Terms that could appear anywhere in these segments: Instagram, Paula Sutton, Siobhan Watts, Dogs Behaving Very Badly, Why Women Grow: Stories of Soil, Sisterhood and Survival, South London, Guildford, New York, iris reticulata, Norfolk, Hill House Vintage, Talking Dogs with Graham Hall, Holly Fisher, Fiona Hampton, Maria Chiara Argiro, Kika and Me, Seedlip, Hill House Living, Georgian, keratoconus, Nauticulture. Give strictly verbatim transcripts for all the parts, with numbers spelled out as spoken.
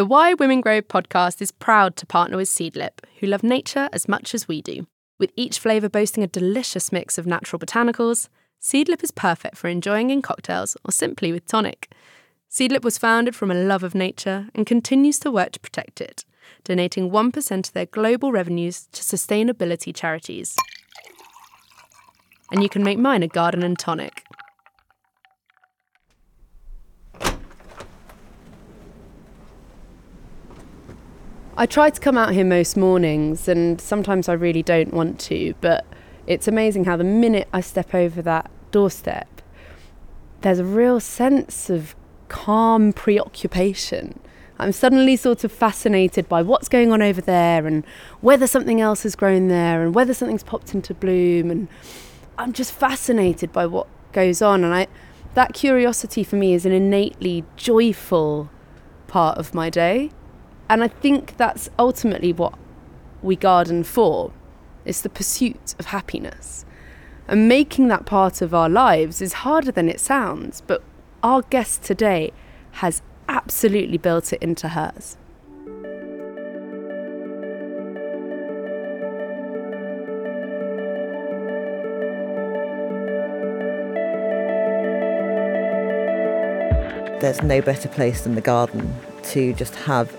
The Why Women Grow podcast is proud to partner with Seedlip, who love nature as much as we do. With each flavour boasting a delicious mix of natural botanicals, Seedlip is perfect for enjoying in cocktails or simply with tonic. Seedlip was founded from a love of nature and continues to work to protect it, donating one percent of their global revenues to sustainability charities. And you can make mine a garden and tonic. I try to come out here most mornings, and sometimes I really don't want to, but it's amazing how the minute I step over that doorstep, there's a real sense of calm preoccupation. I'm suddenly sort of fascinated by what's going on over there and whether something else has grown there and whether something's popped into bloom, and I'm just fascinated by what goes on, and I that curiosity for me is an innately joyful part of my day. And I think that's ultimately what we garden for. It's the pursuit of happiness. And making that part of our lives is harder than it sounds, but our guest today has absolutely built it into hers. There's no better place than the garden to just have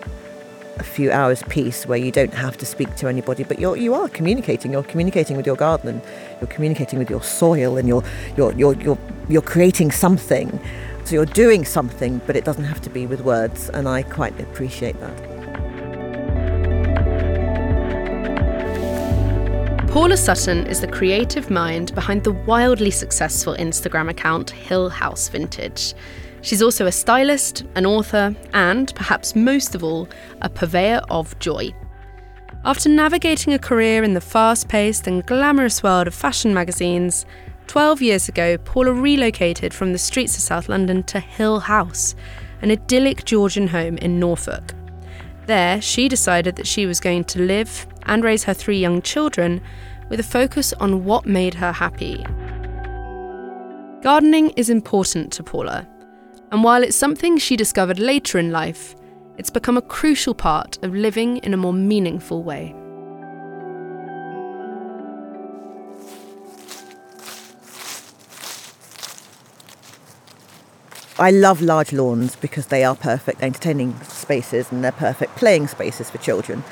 a few hours peace where you don't have to speak to anybody, but you're, you are communicating. You're communicating with your garden, and you're communicating with your soil, and you're you're you're you're you're creating something. So you're doing something, but it doesn't have to be with words, and I quite appreciate that. Paula Sutton is the creative mind behind the wildly successful Instagram account Hill House Vintage. She's also a stylist, an author, and, perhaps most of all, a purveyor of joy. After navigating a career in the fast-paced and glamorous world of fashion magazines, twelve years ago, Paula relocated from the streets of South London to Hill House, an idyllic Georgian home in Norfolk. There, she decided that she was going to live and raise her three young children with a focus on what made her happy. Gardening is important to Paula, and while it's something she discovered later in life, it's become a crucial part of living in a more meaningful way. I love large lawns because they are perfect entertaining spaces, and they're perfect playing spaces for children.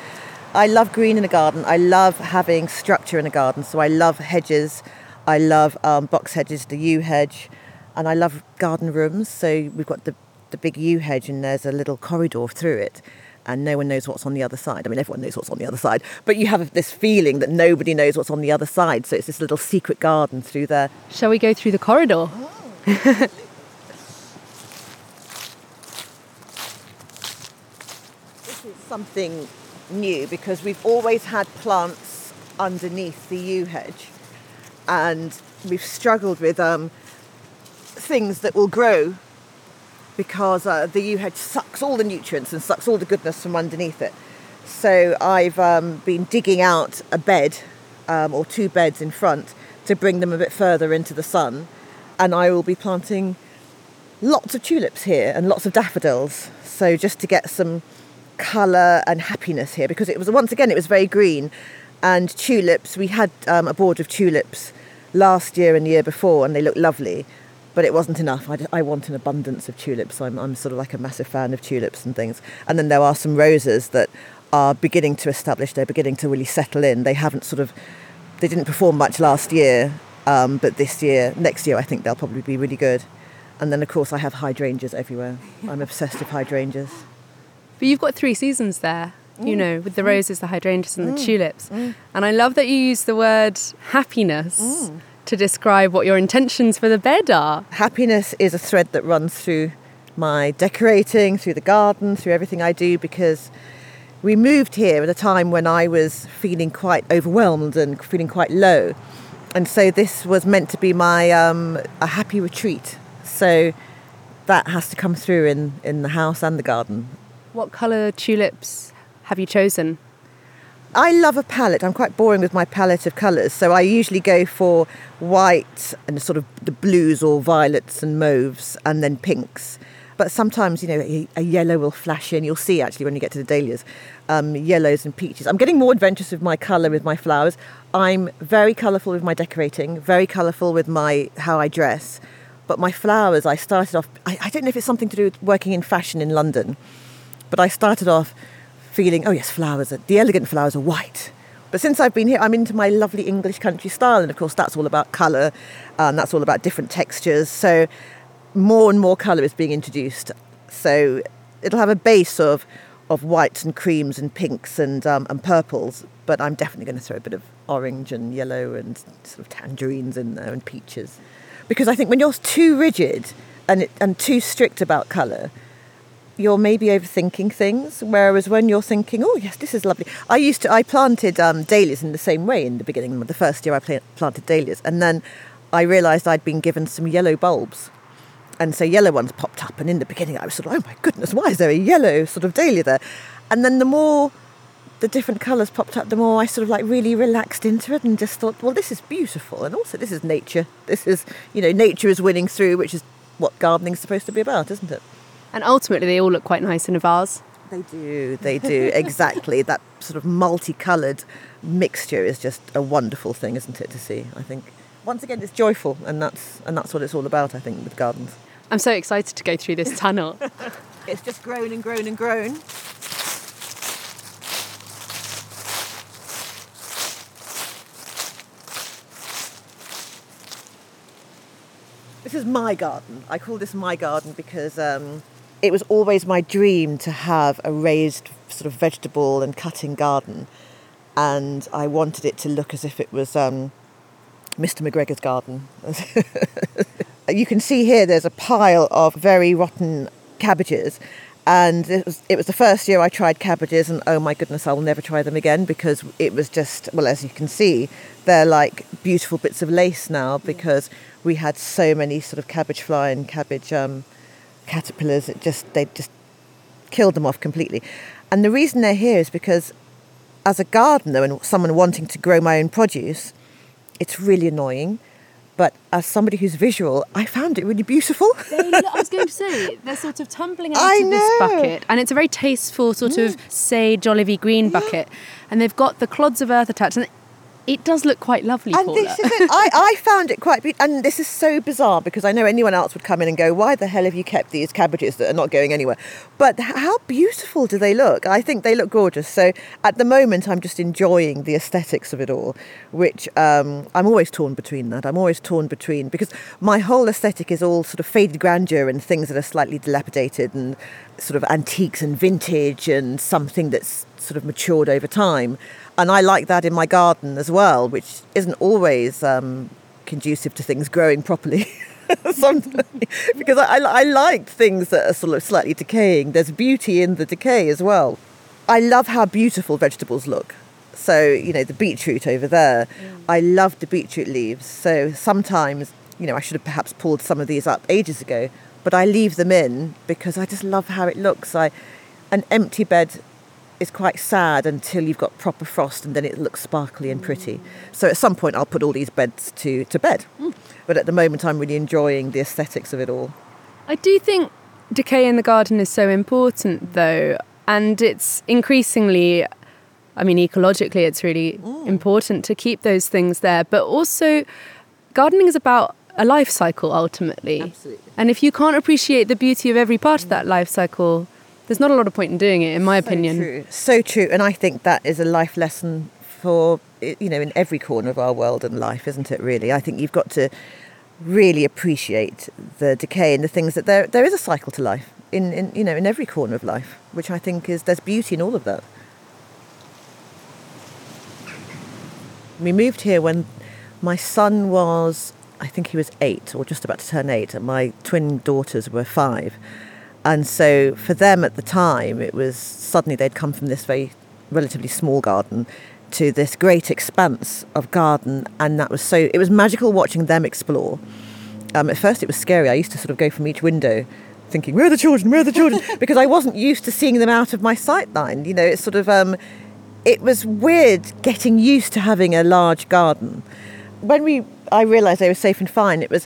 I love green in a garden. I love having structure in a garden. So I love hedges. I love um, box hedges, the yew hedge. And I love garden rooms. So we've got the, the big yew hedge, and there's a little corridor through it. And no one knows what's on the other side. I mean, everyone knows what's on the other side. But you have this feeling that nobody knows what's on the other side. So it's this little secret garden through there. Shall we go through the corridor? Oh. Something new, because we've always had plants underneath the yew hedge, and we've struggled with um, things that will grow because uh, the yew hedge sucks all the nutrients and sucks all the goodness from underneath it. So I've um, been digging out a bed um, or two beds in front to bring them a bit further into the sun, and I will be planting lots of tulips here and lots of daffodils, so just to get some colour and happiness here, because it was once again it was very green. And tulips, we had um, a board of tulips last year and the year before, and they looked lovely, but it wasn't enough. I, just, I want an abundance of tulips, so I'm, I'm sort of like a massive fan of tulips and things. And then there are some roses that are beginning to establish, they're beginning to really settle in. They haven't sort of, they didn't perform much last year, um, but this year, next year I think they'll probably be really good. And then of course I have hydrangeas everywhere. I'm obsessed with hydrangeas. But you've got three seasons there, you mm. know, with the roses, the hydrangeas and mm. the tulips. Mm. And I love that you use the word happiness mm. to describe what your intentions for the bed are. Happiness is a thread that runs through my decorating, through the garden, through everything I do, because we moved here at a time when I was feeling quite overwhelmed and feeling quite low. And so this was meant to be my um, a happy retreat. So that has to come through in, in the house and the garden. What colour tulips have you chosen? I love a palette. I'm quite boring with my palette of colours, so I usually go for white and sort of the blues or violets and mauves, and then pinks. But sometimes, you know, a yellow will flash in. You'll see, actually, when you get to the dahlias, um, yellows and peaches. I'm getting more adventurous with my colour, with my flowers. I'm very colourful with my decorating, very colourful with my how I dress. But my flowers, I started off... I, I don't know if it's something to do with working in fashion in London, but I started off feeling, oh, yes, flowers. Are, the elegant flowers are white. But since I've been here, I'm into my lovely English country style. And, of course, that's all about colour. Um, that's all about different textures. So... more and more colour is being introduced, so it'll have a base of of whites and creams and pinks and um, and purples, but I'm definitely going to throw a bit of orange and yellow and sort of tangerines in there and peaches, because I think when you're too rigid and it, and too strict about colour, you're maybe overthinking things, whereas when you're thinking, oh yes, this is lovely. I used to I planted um, dahlias in the same way in the beginning. The first year I pl- planted dahlias, and then I realised I'd been given some yellow bulbs. And so yellow ones popped up. And in the beginning, I was sort of, oh, my goodness, why is there a yellow sort of dahlia there? And then the more the different colours popped up, the more I sort of like really relaxed into it and just thought, well, this is beautiful. And also this is nature. This is, you know, nature is winning through, which is what gardening's supposed to be about, isn't it? And ultimately, they all look quite nice in a vase. They do. They do. Exactly. That sort of multicoloured mixture is just a wonderful thing, isn't it, to see, I think. Once again, it's joyful. And that's and that's what it's all about, I think, with gardens. I'm so excited to go through this tunnel. It's just grown and grown and grown. This is my garden. I call this my garden because um, it was always my dream to have a raised sort of vegetable and cutting garden. And I wanted it to look as if it was um, Mister McGregor's garden. You can see here there's a pile of very rotten cabbages, and it was, it was the first year I tried cabbages, and oh my goodness, I'll never try them again, because it was just, well, as you can see, they're like beautiful bits of lace now, because we had so many sort of cabbage fly and cabbage um, caterpillars. It just, they just killed them off completely. And the reason they're here is because as a gardener and someone wanting to grow my own produce, it's really annoying. But as somebody who's visual, I found it really beautiful. They look, I was going to say, they're sort of tumbling out I of know. This bucket. And it's a very tasteful sort mm. of sage, olivey green bucket. Yeah. And they've got the clods of earth attached. And it does look quite lovely, and Paula. This is it. I, I found it quite beautiful. And this is so bizarre, because I know anyone else would come in and go, why the hell have you kept these cabbages that are not going anywhere? But how beautiful do they look? I think they look gorgeous. So at the moment, I'm just enjoying the aesthetics of it all, which um, I'm always torn between that. I'm always torn between, because my whole aesthetic is all sort of faded grandeur and things that are slightly dilapidated and sort of antiques and vintage and something that's sort of matured over time. And I like that in my garden as well, which isn't always um, conducive to things growing properly. Because I, I like things that are sort of slightly decaying. There's beauty in the decay as well. I love how beautiful vegetables look. So, you know, the beetroot over there, mm. I love the beetroot leaves. So sometimes, you know, I should have perhaps pulled some of these up ages ago, but I leave them in because I just love how it looks. I, an empty bed... it's quite sad until you've got proper frost, and then it looks sparkly and pretty. So at some point I'll put all these beds to, to bed. Mm. But at the moment I'm really enjoying the aesthetics of it all. I do think decay in the garden is so important though. And it's increasingly, I mean, ecologically it's really mm. important to keep those things there. But also gardening is about a life cycle ultimately. Absolutely. And if you can't appreciate the beauty of every part of that life cycle... there's not a lot of point in doing it, in my opinion. So true. So true. And I think that is a life lesson for, you know, in every corner of our world and life, isn't it, really? I think you've got to really appreciate the decay and the things that there there is a cycle to life, in, in you know, in every corner of life, which I think is, there's beauty in all of that. We moved here when my son was, I think he was eight or just about to turn eight, and my twin daughters were five. And so for them at the time, it was suddenly they'd come from this very relatively small garden to this great expanse of garden. And that was so, it was magical watching them explore. Um, at first it was scary. I used to sort of go from each window thinking, where are the children, where are the children? Because I wasn't used to seeing them out of my sight line. You know, it's sort of, um, it was weird getting used to having a large garden. When we, I realised they were safe and fine, it was,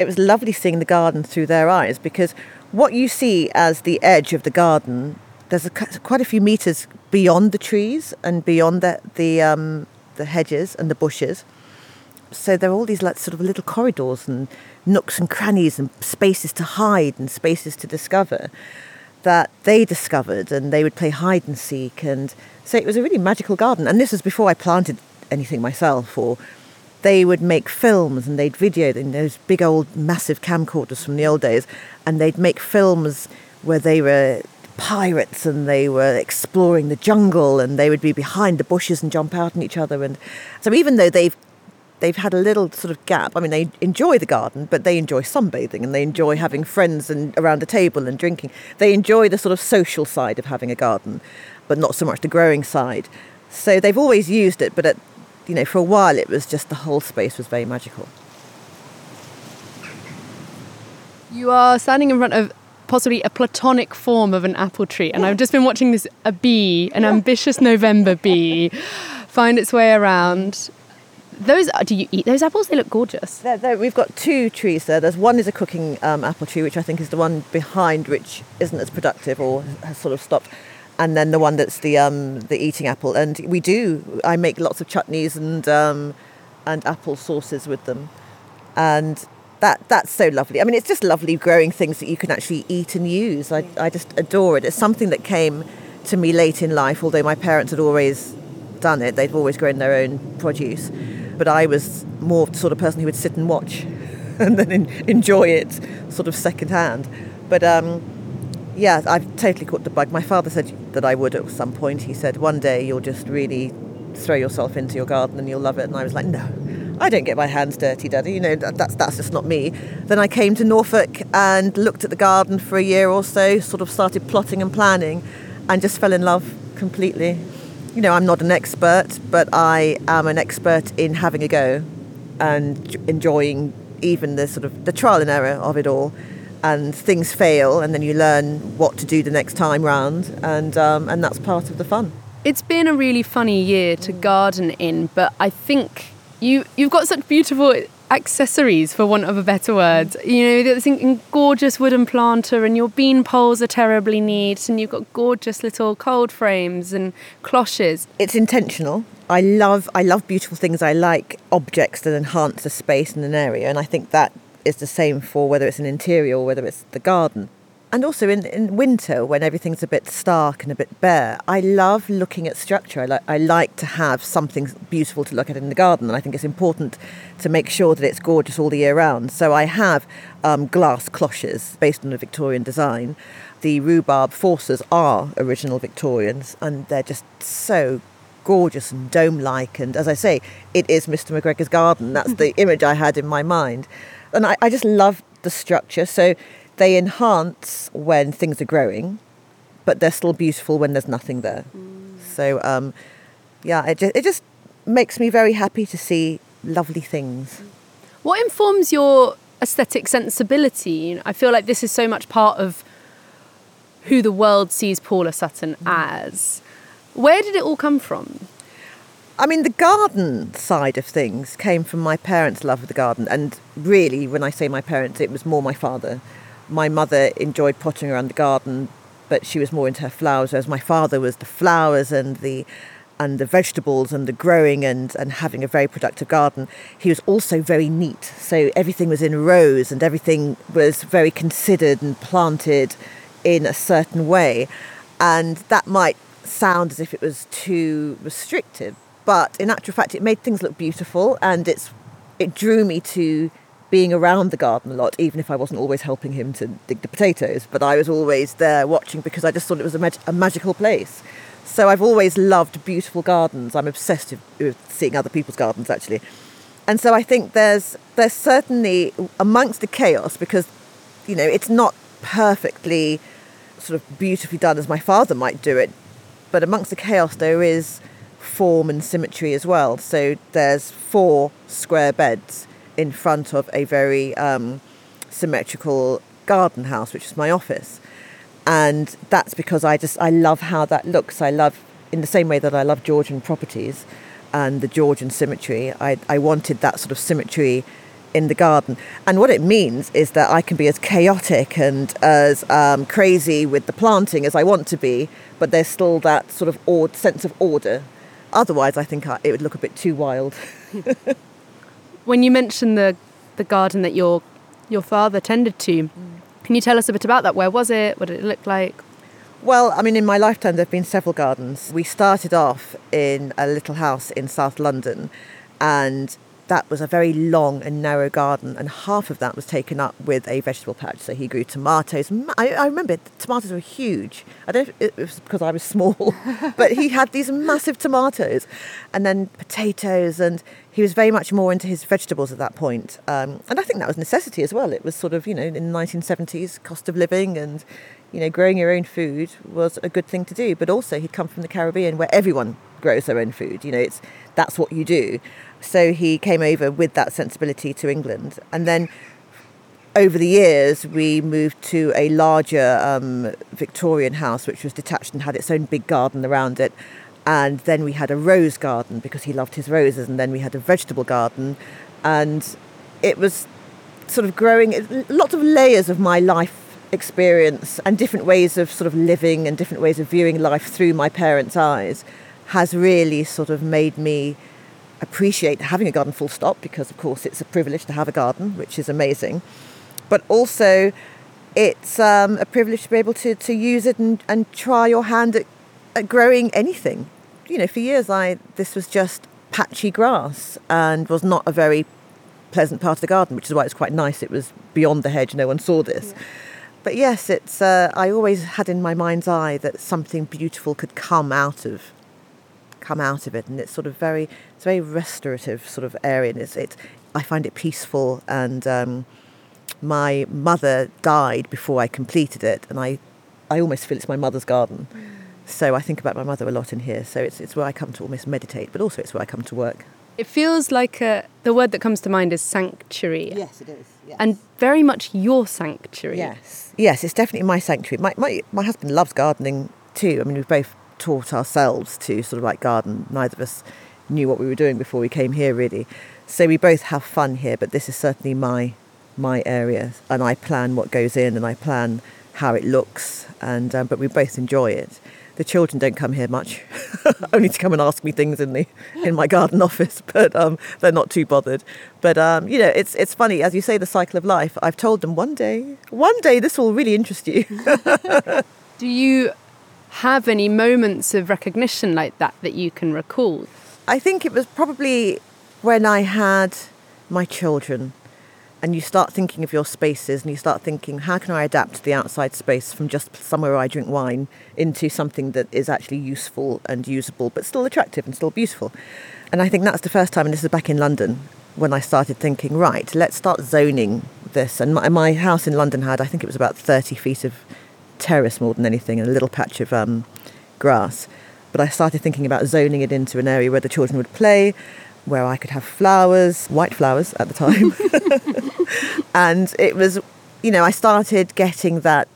it was lovely seeing the garden through their eyes, because what you see as the edge of the garden, there's a, quite a few metres beyond the trees and beyond the the, um, the hedges and the bushes. So there are all these like, sort of little corridors and nooks and crannies and spaces to hide and spaces to discover that they discovered, and they would play hide and seek. And so it was a really magical garden. And this was before I planted anything myself, or they would make films and they'd video in those big old massive camcorders from the old days, and they'd make films where they were pirates and they were exploring the jungle, and they would be behind the bushes and jump out on each other. And so even though they've they've had a little sort of gap, I mean, they enjoy the garden, but they enjoy sunbathing and they enjoy having friends and around a table and drinking. They enjoy the sort of social side of having a garden, but not so much the growing side. So they've always used it, but at, you know, for a while it was just the whole space was very magical. You are standing in front of possibly a platonic form of an apple tree, and yeah. I've just been watching this a bee, an yeah. ambitious November bee, find its way around. Those are, do you eat those apples? They look gorgeous. They're, they're, we've got two trees there. There's one is a cooking um, apple tree, which I think is the one behind, which isn't as productive or has sort of stopped. And then the one that's the um, the eating apple. And we do. I make lots of chutneys and um, and apple sauces with them. And that that's so lovely. I mean, it's just lovely growing things that you can actually eat and use. I I just adore it. It's something that came to me late in life, although my parents had always done it. They've always grown their own produce. But I was more the sort of person who would sit and watch and then in, enjoy it sort of secondhand. But um, yeah, I've totally caught the bug. My father said that I would at some point. He said, one day you'll just really throw yourself into your garden and you'll love it. And I was like, no, I don't get my hands dirty, Daddy. You know, that, that's, that's just not me. Then I came to Norfolk and looked at the garden for a year or so, sort of started plotting and planning, and just fell in love completely. You know, I'm not an expert, but I am an expert in having a go and enjoying even the sort of the trial and error of it all. And things fail, and then you learn what to do the next time round, and um, and that's part of the fun. It's been a really funny year to garden in, but I think you you've got such beautiful accessories, for want of a better word. You know, this gorgeous wooden planter, and your bean poles are terribly neat, and you've got gorgeous little cold frames and cloches. It's intentional. I love I love beautiful things. I like objects that enhance a space and an area, and I think that is the same for whether it's an interior or whether it's the garden. And also in, in winter, when everything's a bit stark and a bit bare, I love looking at structure. I, li- I like to have something beautiful to look at in the garden, and I think it's important to make sure that it's gorgeous all the year round. So I have um, glass cloches based on a Victorian design. The rhubarb forcers are original Victorians, and they're just so gorgeous and dome-like. And as I say, it is Mister McGregor's garden. That's the image I had in my mind. And I, I just love the structure. So they enhance when things are growing, but they're still beautiful when there's nothing there. Mm. So, um, yeah, it just, it just makes me very happy to see lovely things. What informs your aesthetic sensibility? I feel like this is so much part of who the world sees Paula Sutton mm. as. Where did it all come from? I mean, the garden side of things came from my parents' love of the garden. And really, when I say my parents, it was more my father. My mother enjoyed pottering around the garden, but she was more into her flowers, whereas my father was the flowers and the and the vegetables and the growing and, and having a very productive garden. He was also very neat. So everything was in rows and everything was very considered and planted in a certain way. And that might sound as if it was too restrictive, but in actual fact, it made things look beautiful, and it's it drew me to being around the garden a lot, even if I wasn't always helping him to dig the potatoes. But I was always there watching because I just thought it was a, mag- a magical place. So I've always loved beautiful gardens. I'm obsessed with seeing other people's gardens, actually. And so I think there's there's certainly, amongst the chaos, because, you know, it's not perfectly sort of beautifully done as my father might do it, but amongst the chaos there is form and symmetry as well. So there's four square beds in front of a very um, symmetrical garden house, which is my office. And that's because I just I love how that looks. I love, in the same way that I love Georgian properties and the Georgian symmetry, I, I wanted that sort of symmetry in the garden. And what it means is that I can be as chaotic and as um, crazy with the planting as I want to be, but there's still that sort of or- sense of order. Otherwise, I think I, it would look a bit too wild. When you mentioned the the garden that your your father tended to, can you tell us a bit about that? Where was it? What did it look like? Well, I mean, in my lifetime, there have been several gardens. We started off in a little house in South London, and that was a very long and narrow garden, and half of that was taken up with a vegetable patch. So he grew tomatoes. I, I remember the tomatoes were huge. I don't know if it was because I was small, but he had these massive tomatoes, and then potatoes, and he was very much more into his vegetables at that point. Um, and I think that was necessity as well. It was sort of, you know, in the nineteen seventies, cost of living, and you know, growing your own food was a good thing to do. But also he'd come from the Caribbean where everyone grows their own food. You know, it's that's what you do. So he came over with that sensibility to England. And then over the years, we moved to a larger um, Victorian house, which was detached and had its own big garden around it. And then we had a rose garden because he loved his roses. And then we had a vegetable garden. And it was sort of growing lots of layers of my life experience and different ways of sort of living and different ways of viewing life through my parents' eyes has really sort of made me appreciate having a garden, full stop, because of course it's a privilege to have a garden, which is amazing, but also it's um, a privilege to be able to to use it and, and try your hand at, at growing anything. You know, for years I this was just patchy grass and was not a very pleasant part of the garden, which is why it's quite nice it was beyond the hedge, no one saw this. Yeah. But yes, it's. Uh, I always had in my mind's eye that something beautiful could come out of, come out of it, and it's sort of very, it's a very restorative sort of area, and it's. It, I find it peaceful, and um, my mother died before I completed it, and I, I almost feel it's my mother's garden, so I think about my mother a lot in here. So it's it's where I come to almost meditate, but also it's where I come to work. It feels like a, the word that comes to mind is sanctuary. Yes, it is. Yes. And very much your sanctuary. Yes. Yes, it's definitely my sanctuary. My, my my husband loves gardening too. I mean, we've both taught ourselves to sort of like garden. Neither of us knew what we were doing before we came here, really. So we both have fun here, but this is certainly my my area. And I plan what goes in and I plan how it looks. And um, but we both enjoy it. The children don't come here much, only to come and ask me things in the in my garden office, but um, they're not too bothered. But, um, you know, it's it's funny, as you say, the cycle of life. I've told them one day, one day this will really interest you. Do you have any moments of recognition like that that you can recall? I think it was probably when I had my children, and you start thinking of your spaces and you start thinking, how can I adapt the outside space from just somewhere I drink wine into something that is actually useful and usable, but still attractive and still beautiful? And I think that's the first time, and this is back in London, when I started thinking, right, let's start zoning this. And my, my house in London had, I think it was about thirty feet of terrace more than anything, and a little patch of um, grass. But I started thinking about zoning it into an area where the children would play, where I could have flowers, white flowers at the time. And it was, you know, I started getting that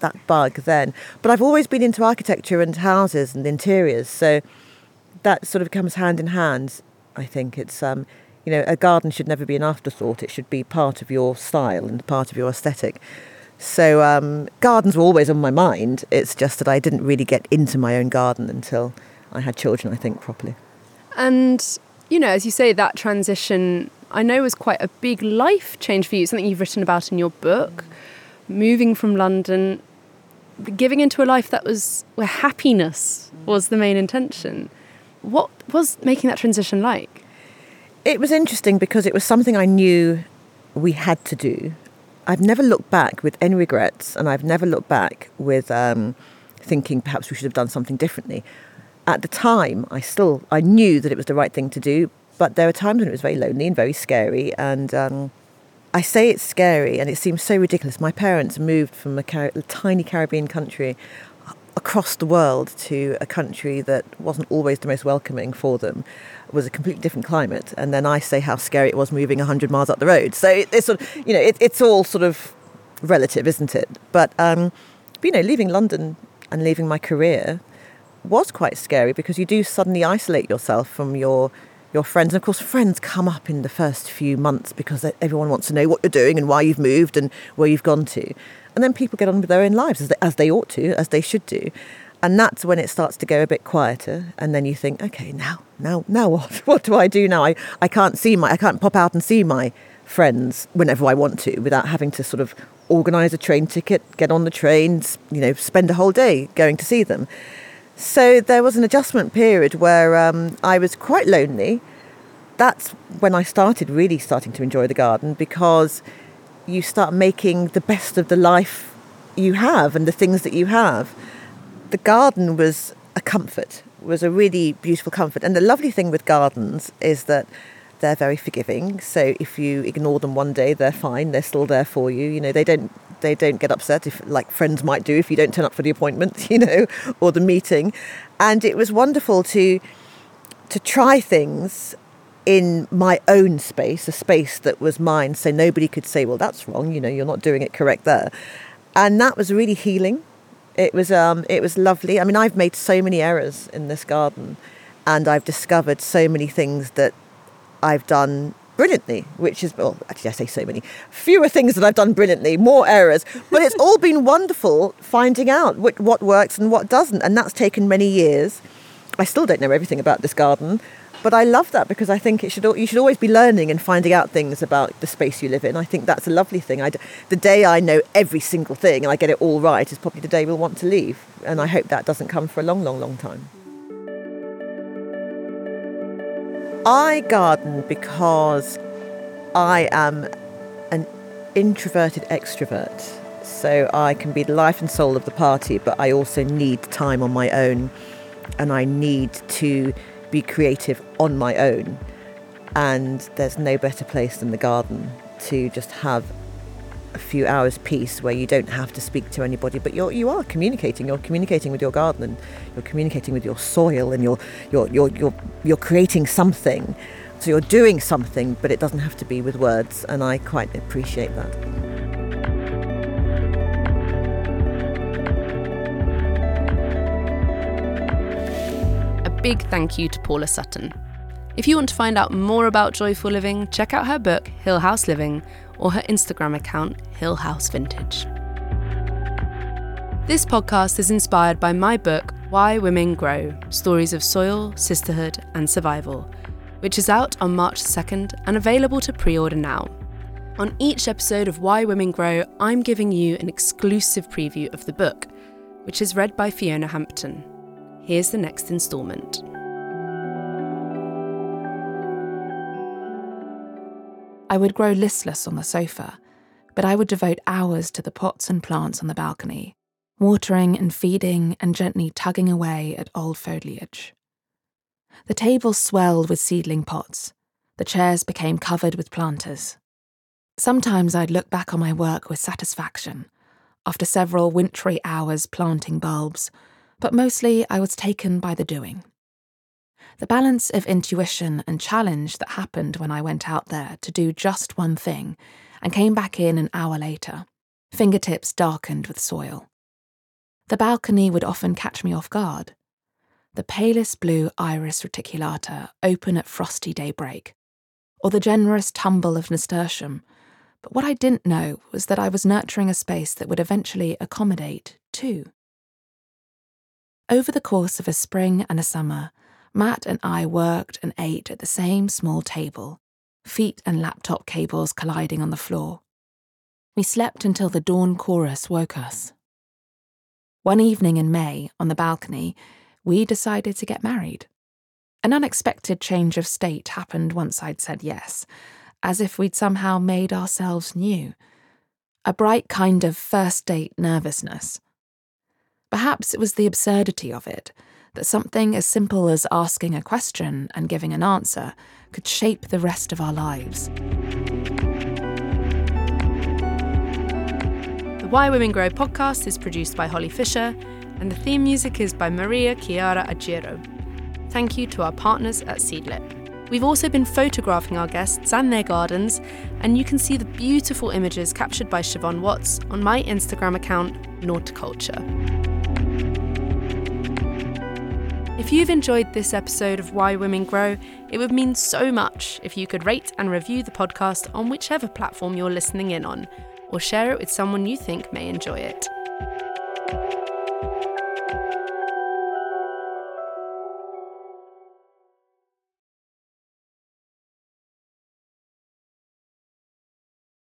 that bug then. But I've always been into architecture and houses and interiors, so that sort of comes hand in hand, I think. It's, um, you know, a garden should never be an afterthought. It should be part of your style and part of your aesthetic. So um, gardens were always on my mind. It's just that I didn't really get into my own garden until I had children, I think, properly. And you know, as you say, that transition, I know, was quite a big life change for you, something you've written about in your book, moving from London, giving into a life that was where happiness was the main intention. What was making that transition like? It was interesting because it was something I knew we had to do. I've never looked back with any regrets, and I've never looked back with um, thinking perhaps we should have done something differently. At the time, I still, I knew that it was the right thing to do, but there were times when it was very lonely and very scary. And um, I say it's scary, and it seems so ridiculous. My parents moved from a, Car- a tiny Caribbean country across the world to a country that wasn't always the most welcoming for them. It was a completely different climate. And then I say how scary it was moving one hundred miles up the road. So it, it's sort of, you know, it, it's all sort of relative, isn't it? But, um, but, you know, leaving London and leaving my career was quite scary, because you do suddenly isolate yourself from your your friends. And of course, friends come up in the first few months because everyone wants to know what you're doing and why you've moved and where you've gone to. And then people get on with their own lives, as they, as they ought to, as they should do. And that's when it starts to go a bit quieter. And then you think, OK, now, now, now what? What do I do now? I, I can't see my, I can't pop out and see my friends whenever I want to without having to sort of organise a train ticket, get on the train, you know, spend a whole day going to see them. So there was an adjustment period where um, I was quite lonely. That's when I started really starting to enjoy the garden, because you start making the best of the life you have and the things that you have. The garden was a comfort, was a really beautiful comfort. And the lovely thing with gardens is that they're very forgiving. So if you ignore them one day, they're fine. They're still there for you. You know, they don't they don't get upset, if like friends might do, if you don't turn up for the appointment, you know, or the meeting. And it was wonderful to to try things in my own space, a space that was mine. So nobody could say, well, that's wrong. You know, you're not doing it correct there. And that was really healing. It was um, it was lovely. I mean, I've made so many errors in this garden, and I've discovered so many things that I've done brilliantly, which is, well, actually I say so many, fewer things that I've done brilliantly, more errors. But it's all been wonderful finding out what, what works and what doesn't. And that's taken many years. I still don't know everything about this garden, but I love that, because I think it should you should always be learning and finding out things about the space you live in. I think that's a lovely thing. I, the day I know every single thing and I get it all right is probably the day we'll want to leave. And I hope that doesn't come for a long, long, long time. I garden because I am an introverted extrovert. So I can be the life and soul of the party, but I also need time on my own, and I need to be creative on my own, and there's no better place than the garden to just have a few hours peace where you don't have to speak to anybody, but you're you are communicating you're communicating with your garden, and you're communicating with your soil, and you're you're you're you're, you're creating something, so you're doing something, but it doesn't have to be with words, and I quite appreciate that. Big thank you to Paula Sutton. If you want to find out more about joyful living, check out her book, Hill House Living, or her Instagram account, Hill House Vintage. This podcast is inspired by my book, Why Women Grow: Stories of Soil, Sisterhood and Survival, which is out on March second and available to pre-order now. On each episode of Why Women Grow, I'm giving you an exclusive preview of the book, which is read by Fiona Hampton. Here's the next instalment. I would grow listless on the sofa, but I would devote hours to the pots and plants on the balcony, watering and feeding and gently tugging away at old foliage. The table swelled with seedling pots. The chairs became covered with planters. Sometimes I'd look back on my work with satisfaction, after several wintry hours planting bulbs, but mostly I was taken by the doing. The balance of intuition and challenge that happened when I went out there to do just one thing and came back in an hour later, fingertips darkened with soil. The balcony would often catch me off guard. The palest blue iris reticulata open at frosty daybreak, or the generous tumble of nasturtium, but what I didn't know was that I was nurturing a space that would eventually accommodate two. Over the course of a spring and a summer, Matt and I worked and ate at the same small table, feet and laptop cables colliding on the floor. We slept until the dawn chorus woke us. One evening in May, on the balcony, we decided to get married. An unexpected change of state happened once I'd said yes, as if we'd somehow made ourselves new. A bright kind of first date nervousness. Perhaps it was the absurdity of it, that something as simple as asking a question and giving an answer could shape the rest of our lives. The Why Women Grow podcast is produced by Holly Fisher, and the theme music is by Maria Chiara Argiro. Thank you to our partners at Seedlip. We've also been photographing our guests and their gardens, and you can see the beautiful images captured by Siobhan Watts on my Instagram account, Nauticulture. If you've enjoyed this episode of Why Women Grow, it would mean so much if you could rate and review the podcast on whichever platform you're listening in on, or share it with someone you think may enjoy it.